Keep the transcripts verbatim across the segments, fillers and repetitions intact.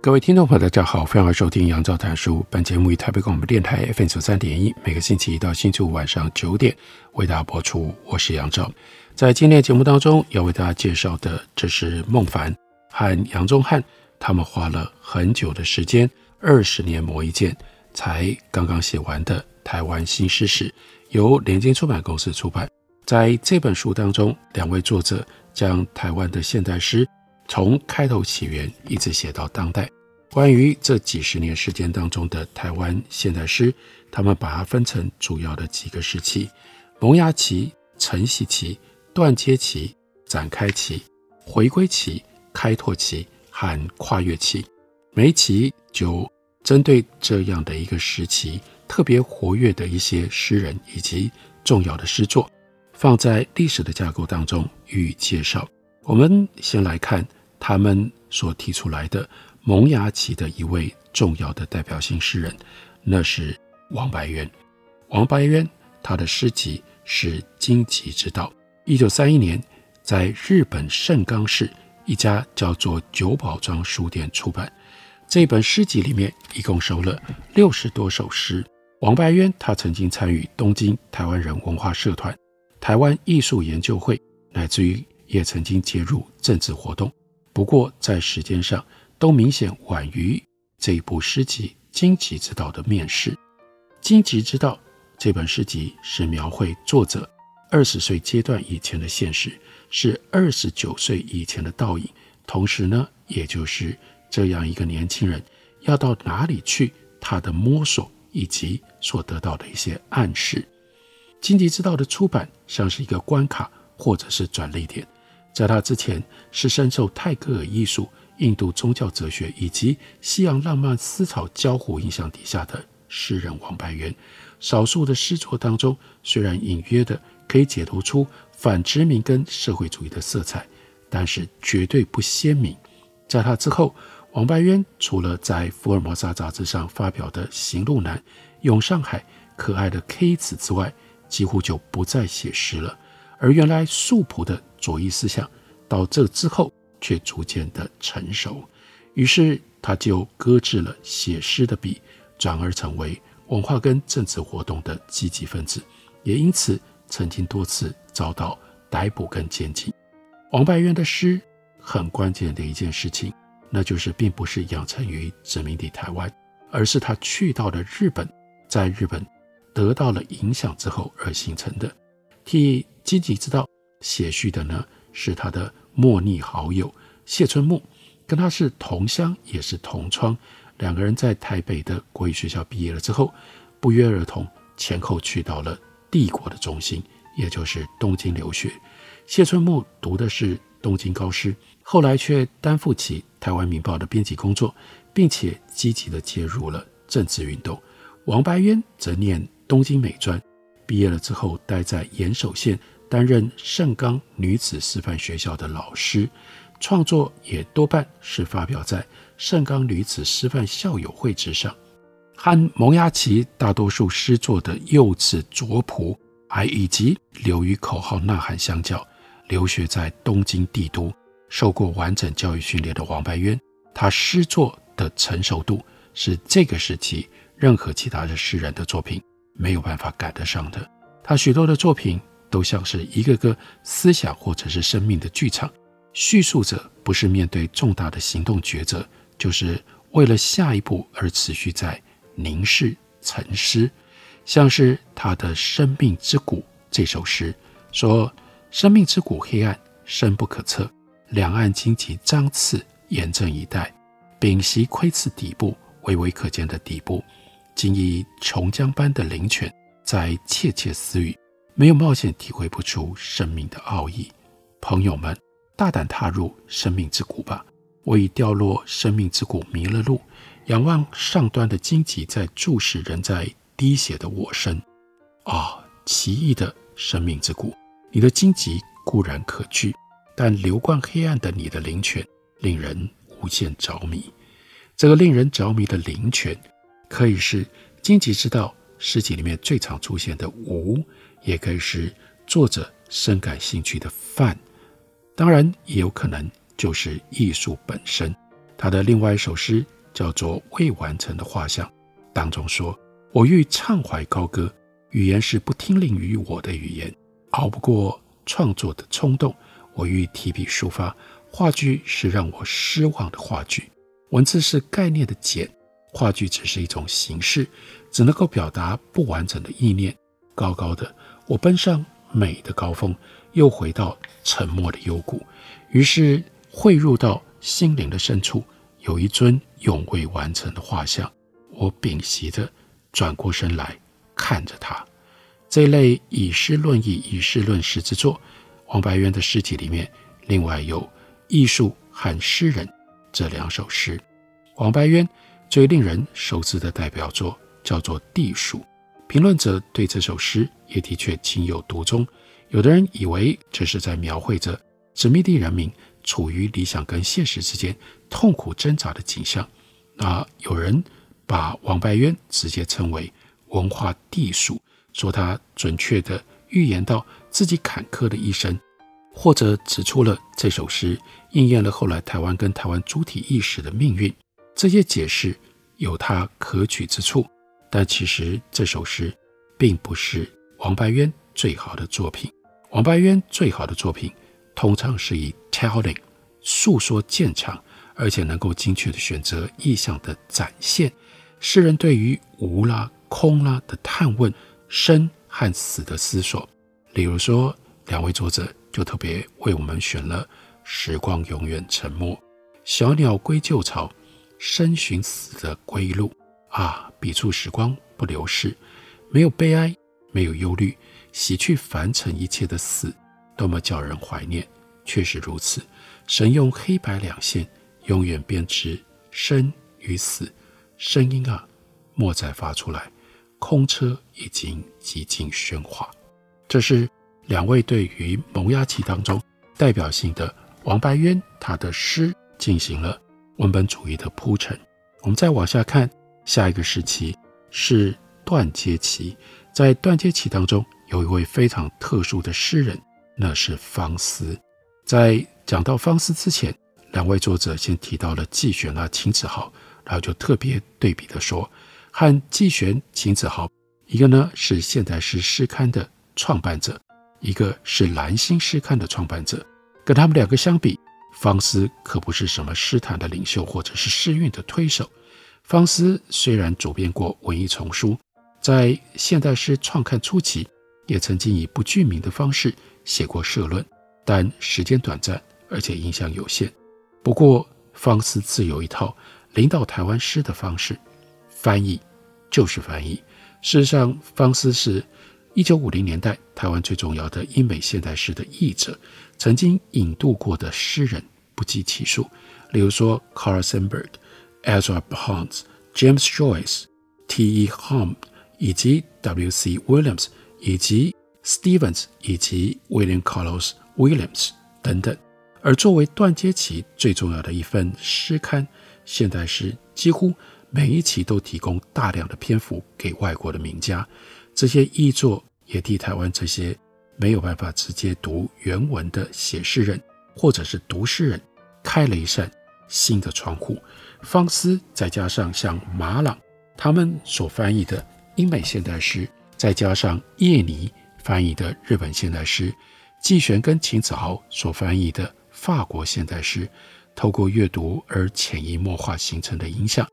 各位听众朋友，大家好，欢迎收听杨照谈书。本节目以台北广播电台 F M 九十三点一 每个星期一到星期五晚上九点为大家播出。我是杨照。在今天的节目当中，要为大家介绍的，这是孟凡和杨宗翰，他们花了很久的时间，二十年磨一剑，才刚刚写完的《台湾新诗史》，由联经出版公司出版。在这本书当中，两位作者将台湾的现代诗从开头起源一直写到当代。关于这几十年时间当中的台湾现代诗，他们把它分成主要的几个时期：萌芽期、承袭期、断接期、展开期、回归期、开拓期和跨越期。每一期就针对这样的一个时期特别活跃的一些诗人以及重要的诗作，放在历史的架构当中予以介绍。我们先来看他们所提出来的萌芽期的一位重要的代表性诗人，那是王白渊。王白渊他的诗集是《荆棘之道》。一九三一年在日本盛冈市一家叫做久保庄书店出版。这本诗集里面一共收了六十多首诗。王白渊他曾经参与东京台湾人文化社团、台湾艺术研究会，乃至于也曾经介入政治活动，不过在时间上都明显晚于这部诗集《荆棘之道》的面世。《荆棘之道》这本诗集是描绘作者二十岁阶段以前的现实，是二十九岁以前的倒影，同时呢，也就是这样一个年轻人要到哪里去，他的摸索以及所得到的一些暗示。《荆棘之道》的出版像是一个关卡或者是转捩点，在他之前是深受泰戈尔艺术、印度宗教哲学以及西洋浪漫思潮交互影响底下的诗人王白渊。少数的诗作当中，虽然隐约的可以解读出反殖民跟社会主义的色彩，但是绝对不鲜明。在他之后，王白渊除了在福尔摩沙杂志上发表的《行路难》《咏上海》《可爱的 K 子》之外，几乎就不再写诗了。而原来素朴的左翼思想到这之后却逐渐的成熟，于是他就搁置了写诗的笔，转而成为文化跟政治活动的积极分子，也因此曾经多次遭到逮捕跟监禁。王白渊的诗很关键的一件事情，那就是并不是养成于殖民地台湾，而是他去到了日本，在日本得到了影响之后而形成的。替荆棘之道写序的呢，是他的莫逆好友谢春木，跟他是同乡也是同窗，两个人在台北的国语学校毕业了之后，不约而同前后去到了帝国的中心，也就是东京留学。谢春木读的是东京高师，后来却担负起台湾民报的编辑工作，并且积极地介入了政治运动。王白渊则念东京美专，毕业了之后待在岩手县，担任盛冈女子师范学校的老师，创作也多半是发表在盛冈女子师范校友会之上。和萌芽期大多数诗作的幼稚拙朴，还以及流于口号呐喊相较，留学在东京帝都受过完整教育训练的王白渊，他诗作的成熟度是这个时期任何其他的诗人的作品没有办法赶得上的。他许多的作品都像是一个个思想或者是生命的剧场，叙述者不是面对重大的行动抉择，就是为了下一步而持续在凝视沉思。像是他的《生命之谷》这首诗说，生命之谷黑暗深不可测，两岸荆棘张刺严阵以待，屏息窥伺底部，微微可见的底部，仅以琼浆般的灵泉在窃窃私语，没有冒险体会不出生命的奥义。朋友们，大胆踏入生命之谷吧。我已掉落生命之谷，迷了路，仰望上端的荆棘在注视仍在滴血的我身。啊、哦，奇异的生命之谷，你的荆棘固然可惧，但流贯黑暗的你的灵泉令人无限着迷。这个令人着迷的灵泉，可以是荆棘之道诗集里面最常出现的无，也可以是作者深感兴趣的泛，当然也有可能就是艺术本身。他的另外一首诗叫做《未完成的画像》，当中说：我欲畅怀高歌，语言是不听令于我的语言，熬不过创作的冲动，我欲提笔抒发。话剧是让我失望的话剧，文字是概念的茧，话剧只是一种形式，只能够表达不完整的意念。高高的我奔上美的高峰，又回到沉默的幽谷，于是汇入到心灵的深处，有一尊永未完成的画像，我屏息着转过身来看着它。这类以诗论意，以诗论诗之作，王白渊的诗集里面另外有艺术和诗人这两首诗。王白渊最令人熟知的代表作叫做《地鼠》，评论者对这首诗也的确情有独钟。有的人以为这是在描绘着殖民地人民处于理想跟现实之间痛苦挣扎的景象，那有人把王白渊直接称为文化地鼠，说他准确地预言到自己坎坷的一生，或者指出了这首诗应验了后来台湾跟台湾主体意识的命运。这些解释有它可取之处，但其实这首诗并不是王白渊最好的作品。王白渊最好的作品通常是以 telling 诉说见长，而且能够精确地选择意象的展现。诗人对于无啦空啦的探问，生和死的思索。例如说，两位作者就特别为我们选了《时光永远沉默》，小鸟归旧巢，深寻死的归路。啊，笔触时光不流逝，没有悲哀，没有忧虑，洗去凡尘一切的死，多么叫人怀念。确实如此，神用黑白两线永远编织生与死。声音啊，莫再发出来，空车已经极尽喧哗。这是两位对于萌芽期当中代表性的王白渊他的诗进行了文本主义的铺陈。我们再往下看，下一个时期是断阶期。在断阶期当中，有一位非常特殊的诗人，那是方思。在讲到方思之前，两位作者先提到了季玄啊、秦子豪，然后就特别对比的说，和季玄、秦子豪，一个呢是现代诗诗刊的创办者，一个是蓝星诗刊的创办者。跟他们两个相比，方思可不是什么诗坛的领袖或者是诗韵的推手。方思虽然主编过文艺丛书，在现代诗创刊初期也曾经以不具名的方式写过社论，但时间短暂，而且影响有限。不过方思自有一套领导台湾诗的方式，翻译就是翻译。事实上，方思是一九五零年代台湾最重要的英美现代诗的译者，曾经引渡过的诗人不计其数，例如说 Carl Sandburg、Ezra Pound、James Joyce、T. E. Hulme 以及 W C Williams 以及 Stevens 以及 William Carlos Williams 等等。而作为断阶期最重要的一份诗刊，现代诗几乎每一期都提供大量的篇幅给外国的名家，这些译作也替台湾这些没有办法直接读原文的写诗人或者是读诗人开了一扇新的窗户。方思再加上像马朗他们所翻译的英美现代诗，再加上叶尼翻译的日本现代诗，季玄跟秦子豪所翻译的法国现代诗，透过阅读而潜移默化形成的影响，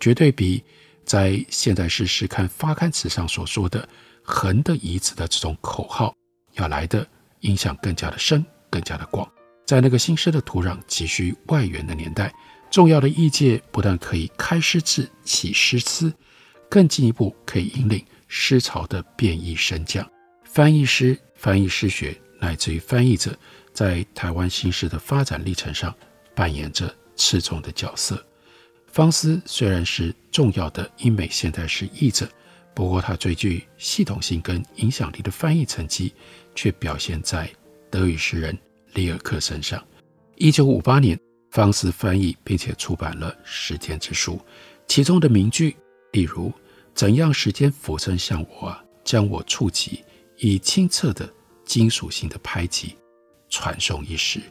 绝对比在现代诗诗刊发刊词上所说的横的移植的这种口号要来的影响更加的深，更加的广。在那个新诗的土壤急需外援的年代，重要的译介不但可以开诗志、起诗思，更进一步可以引领诗潮的变异升降。翻译诗、翻译诗学乃至于翻译者在台湾新诗的发展历程上扮演着持重的角色。方思虽然是重要的英美现代诗译者，不过他最具系统性跟影响力的翻译成绩却表现在德语诗人里尔克身上。一九五八年，方思翻译并且出版了《时间之书》，其中的名句例如怎样时间俯身向我啊，将我触及，以清澈的金属性的拍击传送一时。《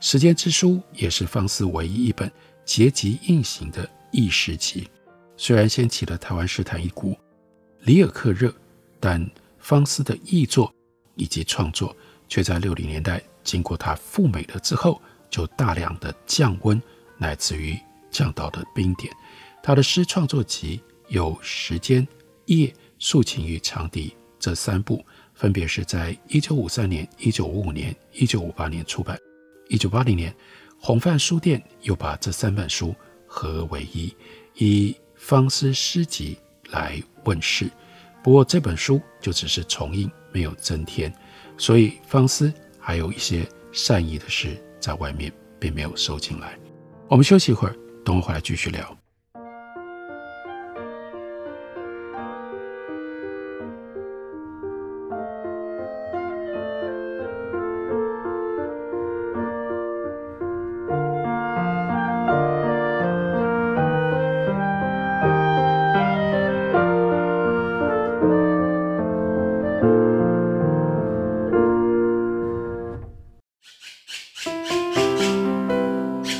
时间之书》也是方思唯一一本结集印行的译诗集，虽然掀起了台湾诗坛一股里尔克热，但方思的译作以及创作却在六十年代经过他赴美了之后就大量的降温，乃至于降到了冰点。他的诗创作集有《时间》《夜》《抒情与长笛》这三部，分别是在一九五三年、一九五五年、一九五八年出版。一九八零年洪范书店又把这三本书合为一，以方思诗集来问世，不过这本书就只是重印，没有增添，所以方思还有一些善意的诗在外面并没有收进来。我们休息一会儿，等我回来继续聊。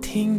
听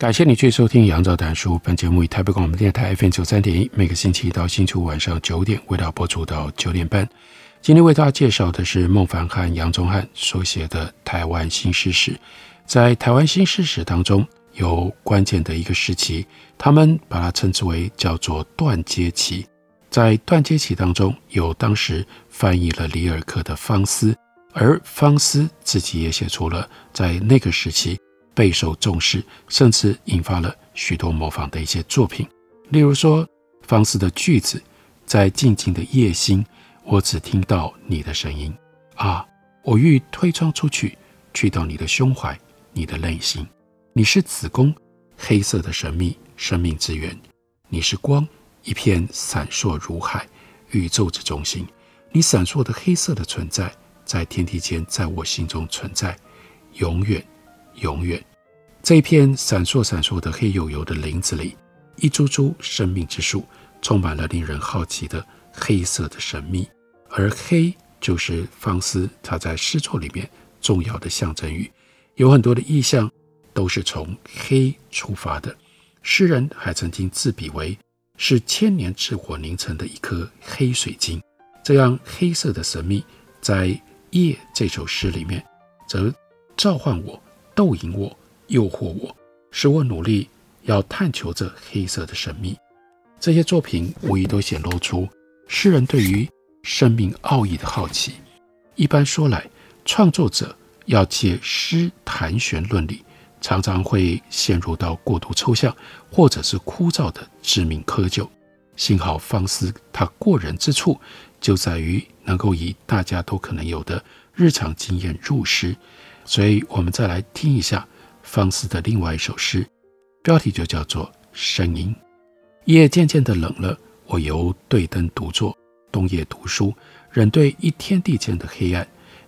感谢你继续收听杨照谈书，本节目以台北广播电台 F M 九十三点一 每个星期一到星期五晚上九点为大家播出到九点半。今天为大家介绍的是孟凡和杨宗翰所写的台湾新诗史。在台湾新诗史当中有关键的一个时期，他们把它称之为叫做断阶期。在断阶期当中有当时翻译了里尔克的方思，而方思自己也写出了在那个时期备受重视，甚至引发了许多模仿的一些作品。例如说方思的句子，在静静的夜星，我只听到你的声音啊，我欲推窗出去，去到你的胸怀，你的内心。你是子宫，黑色的神秘生命之源，你是光，一片闪烁如海，宇宙之中心。你闪烁的黑色的存在，在天地间，在我心中存在，永远永远。这片闪烁闪烁的黑油油的林子里，一株株生命之树充满了令人好奇的黑色的神秘，而黑就是方思他在诗作里面重要的象征语，有很多的意象都是从黑出发的。诗人还曾经自比为是千年炽火凝成的一颗黑水晶，这样黑色的神秘在夜这首诗里面则召唤我，逗引我，诱惑我，使我努力要探求这黑色的神秘。这些作品无疑都显露出诗人对于生命奥义的好奇。一般说来，创作者要借诗谈玄论理，常常会陷入到过度抽象或者是枯燥的致命窠臼。幸好方思他过人之处就在于能够以大家都可能有的日常经验入诗，所以我们再来听一下方思的另外一首诗，标题就叫做声音。夜渐渐的冷了，我由对灯独坐，冬夜读书，忍对一天地间的黑暗，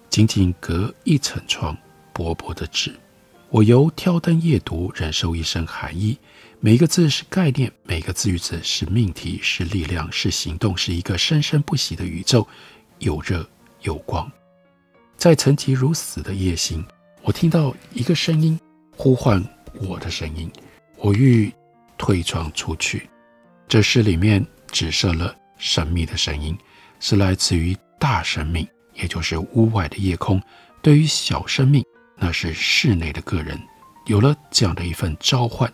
仅仅隔一层窗，薄薄的纸。我由挑灯夜读，忍受一身寒意。每一个字是概念，每个字与字是命题，是力量，是行动，是一个生生不息的宇宙，有热有光。在沉寂如死的夜星，我听到一个声音呼唤我的声音，我欲退窗出去。这诗里面指涉了神秘的声音，是来自于大生命，也就是屋外的夜空，对于小生命，那是室内的个人，有了这样的一份召唤。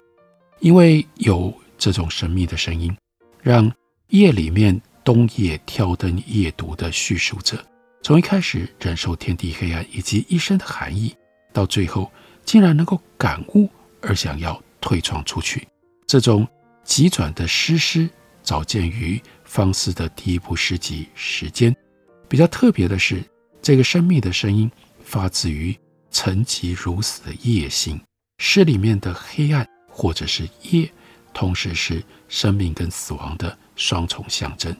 因为有这种神秘的声音，让夜里面冬夜挑灯夜读的叙述者，从一开始忍受天地黑暗以及一身的寒意，到最后竟然能够感悟而想要退窗出去。这种急转的诗诗早见于方思的第一部诗集《时间》。比较特别的是，这个神秘的声音发自于沉寂如死的夜星，诗里面的黑暗或者是夜，同时是生命跟死亡的双重象征。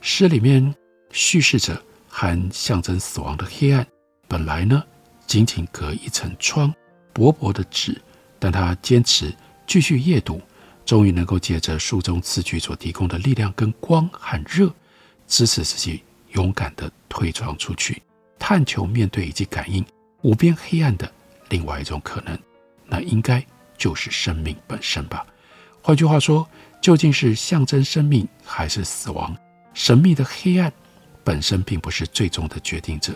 诗里面叙事者和象征死亡的黑暗，本来呢仅仅隔一层窗，薄薄的纸，但他坚持继续夜读，终于能够借着书中字句所提供的力量跟光和热，支持自己勇敢地退窗出去，探求面对以及感应无边黑暗的另外一种可能，那应该就是生命本身吧。换句话说，究竟是象征生命还是死亡，神秘的黑暗本身并不是最终的决定者。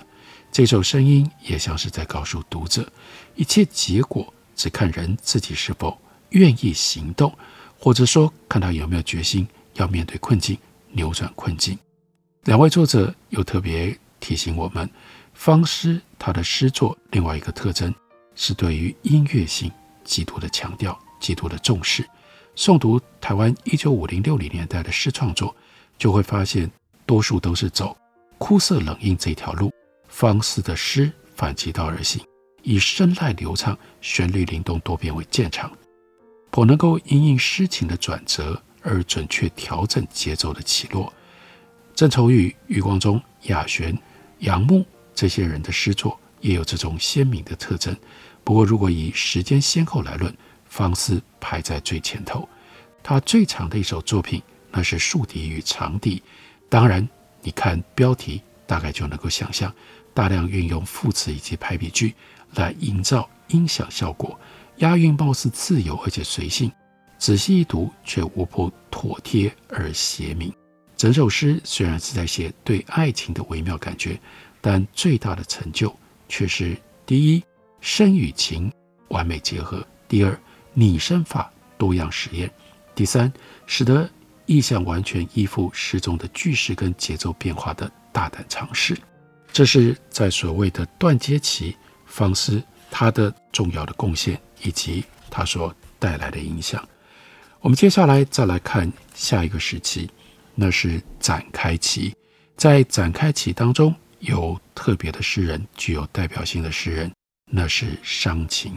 这首声音也像是在告诉读者，一切结果只看人自己是否愿意行动，或者说看他有没有决心要面对困境，扭转困境。两位作者又特别提醒我们，方思他的诗作另外一个特征是对于音乐性极度的强调，极度的重视。诵读台湾一九五零、六零年代的诗创作，就会发现多数都是走枯涩冷硬这条路，方思的诗反其道而行，以声籁流畅、旋律灵动多变为见长，颇能够因应诗情的转折而准确调整节奏的起落。郑愁予、余光中、亚璇、杨牧这些人的诗作也有这种鲜明的特征。不过如果以时间先后来论，方思排在最前头。他最长的一首作品，那是《竖笛与长笛》。当然你看标题大概就能够想象，大量运用副词以及排比句来营造音响效果，押韵貌似自由而且随性，仔细一读却无不妥帖而鲜明。整首诗虽然是在写对爱情的微妙感觉，但最大的成就却是：第一，声与情完美结合；第二，拟声法多样实验；第三，使得意象完全依附诗中的句式跟节奏变化的大胆尝试。这是在所谓的断接期，方思他的重要的贡献以及他所带来的影响。我们接下来再来看下一个时期，那是展开期。在展开期当中，有特别的诗人，具有代表性的诗人，那是商禽。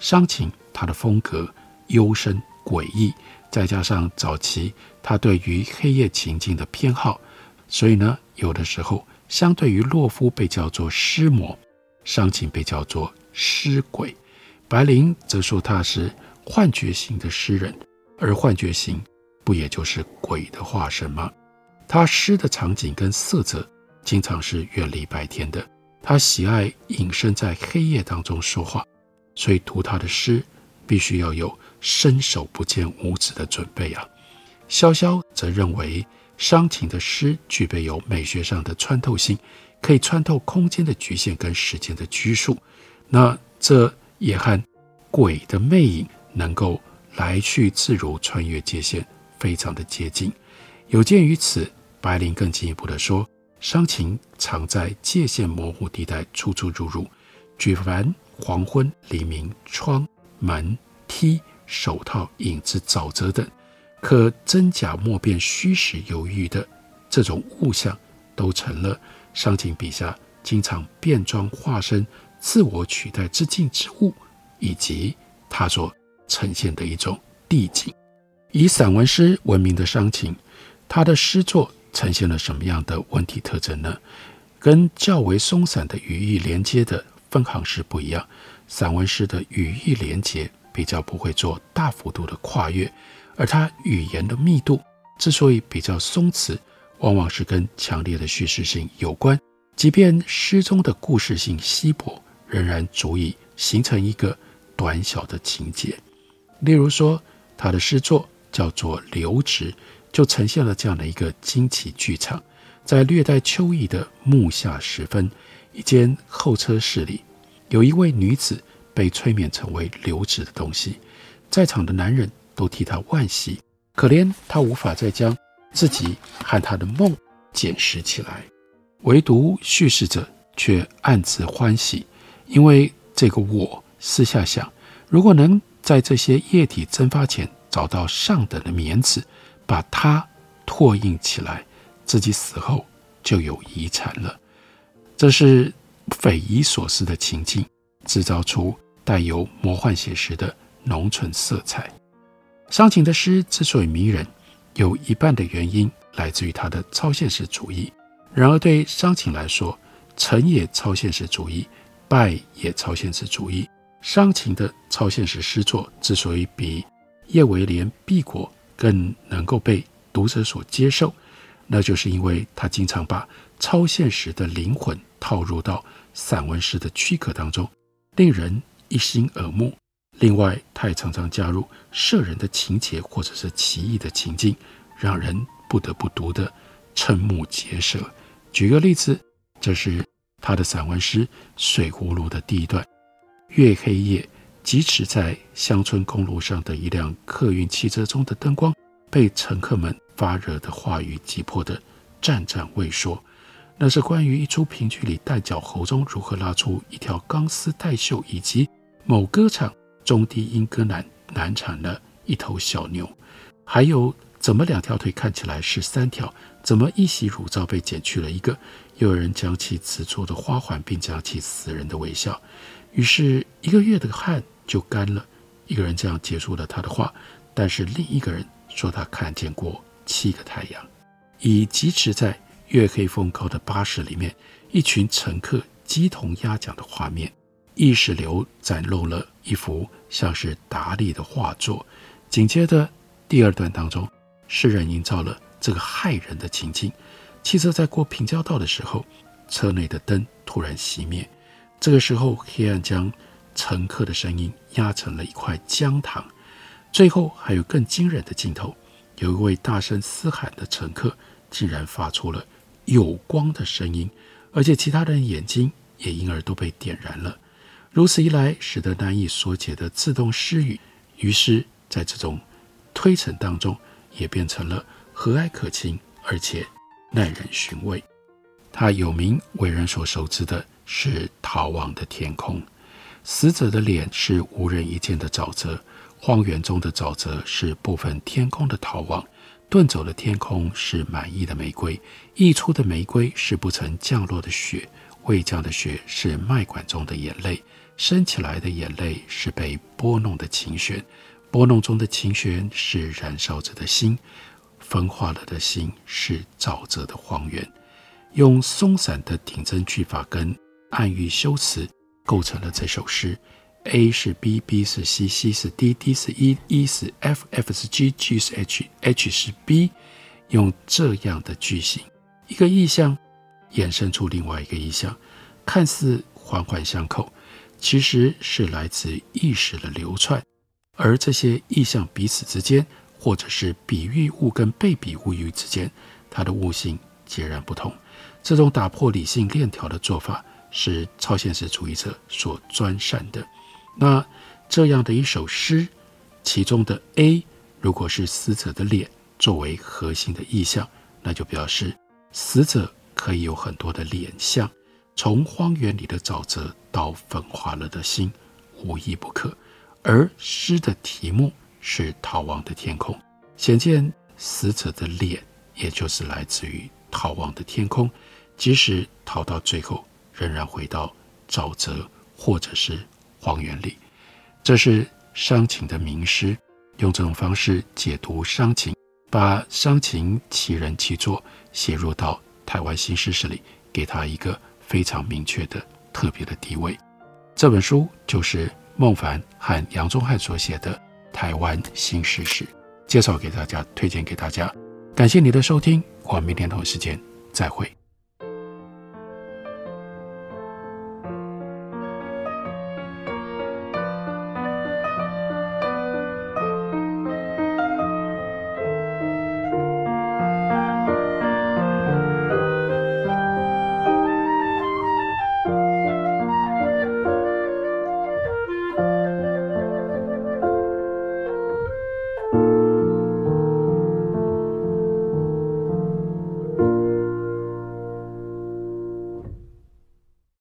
商禽他的风格幽深诡异，再加上早期他对于黑夜情境的偏好，所以呢，有的时候相对于洛夫被叫做诗魔，商禽被叫做诗鬼。白灵则说他是幻觉型的诗人，而幻觉型不也就是鬼的化身吗？他诗的场景跟色泽经常是远离白天的，他喜爱隐身在黑夜当中说话，所以读他的诗必须要有伸手不见五指的准备啊。萧萧则认为商禽的诗具备有美学上的穿透性，可以穿透空间的局限跟时间的拘束，那这也和鬼的魅影能够来去自如，穿越界限非常的接近。有鉴于此，白灵更进一步的说，商禽常在界限模糊地带出出入入，举凡黄昏、黎明、窗、蛮、梯、手套、影子、沼泽等可真假莫辨、虚实有余的这种物象，都成了商璟笔下经常变装化身、自我取代之境之物，以及他所呈现的一种地景。以散文诗闻名的商璟，他的诗作呈现了什么样的文体特征呢？跟较为松散的语义连接的分行诗不一样，散文诗的语义连接比较不会做大幅度的跨越，而它语言的密度之所以比较松弛，往往是跟强烈的叙事性有关。即便诗中的故事性稀薄，仍然足以形成一个短小的情节。例如说，他的诗作叫做《留职》，就呈现了这样的一个惊奇剧场。在略带秋意的暮夏时分，一间候车室里，有一位女子被催眠成为留职的东西，在场的男人都替她惋惜，可怜她无法再将自己和她的梦捡拾起来。唯独叙事者却暗自欢喜，因为这个我私下想，如果能在这些液体蒸发前找到上等的棉纸，把它拓印起来，自己死后就有遗产了。这是匪夷所思的情境，制造出带有魔幻写实的浓醇色彩。商璟的诗之所以迷人，有一半的原因来自于他的超现实主义。然而对商璟来说，成也超现实主义，败也超现实主义。商璟的超现实诗作之所以比叶维廉、毕果更能够被读者所接受，那就是因为他经常把超现实的灵魂套入到散文诗的躯壳当中，令人一心耳目。另外，他也常常加入摄人的情节或者是奇异的情境，让人不得不读得瞠目结舌。举个例子，这是他的散文诗《水葫芦》的第一段：月黑夜，疾驰在乡村公路上的一辆客运汽车中的灯光，被乘客们发热的话语击破的战战畏缩。那是关于一出评剧里蛋饺喉中如何拉出一条钢丝带袖，以及某歌场中低音歌男难产了一头小牛，还有怎么两条腿看起来是三条，怎么一袭乳罩被剪去了一个，又有人将其刺出的花环，并将其死人的微笑。于是一个月的汗就干了。一个人这样结束了他的话，但是另一个人说他看见过七个太阳。以疾驰在月黑风高的巴士里面，一群乘客鸡同鸭讲的画面，意识流展露了一幅像是达利的画作。紧接着第二段当中，诗人营造了这个骇人的情境：汽车在过平交道的时候，车内的灯突然熄灭，这个时候黑暗将乘客的声音压成了一块姜糖。最后还有更惊人的镜头，有一位大声嘶喊的乘客竟然发出了有光的声音，而且其他人的眼睛也因而都被点燃了。如此一来，使得难以所解的自动失语，于是在这种推陈当中也变成了和蔼可亲而且耐人寻味。他有名为人所熟知的是《逃亡的天空》。死者的脸是无人一见的沼泽，荒原中的沼泽是部分天空的逃亡，遁走的天空是满意的玫瑰，溢出的玫瑰是不曾降落的雪，未降的雪是脉管中的眼泪，升起来的眼泪是被拨弄的琴弦，拨弄中的琴弦是燃烧着的心，焚化了的心是沼泽的荒原。用松散的顶针句法跟暗喻修辞构成了这首诗。 A 是 B， B 是 C， C 是 D， D 是 E， E 是 F， F 是 G， G 是 H， H 是 B。 用这样的句型，一个意象衍生出另外一个意象，看似环环相扣，其实是来自意识的流窜。而这些意象彼此之间，或者是比喻物跟被比喻之间，它的物性截然不同。这种打破理性链条的做法是超现实主义者所专擅的。那这样的一首诗，其中的 A 如果是死者的脸作为核心的意象，那就表示死者可以有很多的脸像，从荒原里的沼泽到焚化了的心，无一不可。而诗的题目是《逃亡的天空》，显见死者的脸也就是来自于逃亡的天空，即使逃到最后仍然回到沼泽或者是荒原里。这是伤情的名诗，用这种方式解读伤情，把伤情其人其作写入到台湾新诗史里，给他一个非常明确的特别的地位。这本书就是孟凡和杨宗翰所写的《台湾新诗史》，介绍给大家，推荐给大家。感谢你的收听，我们明天同一时间再会。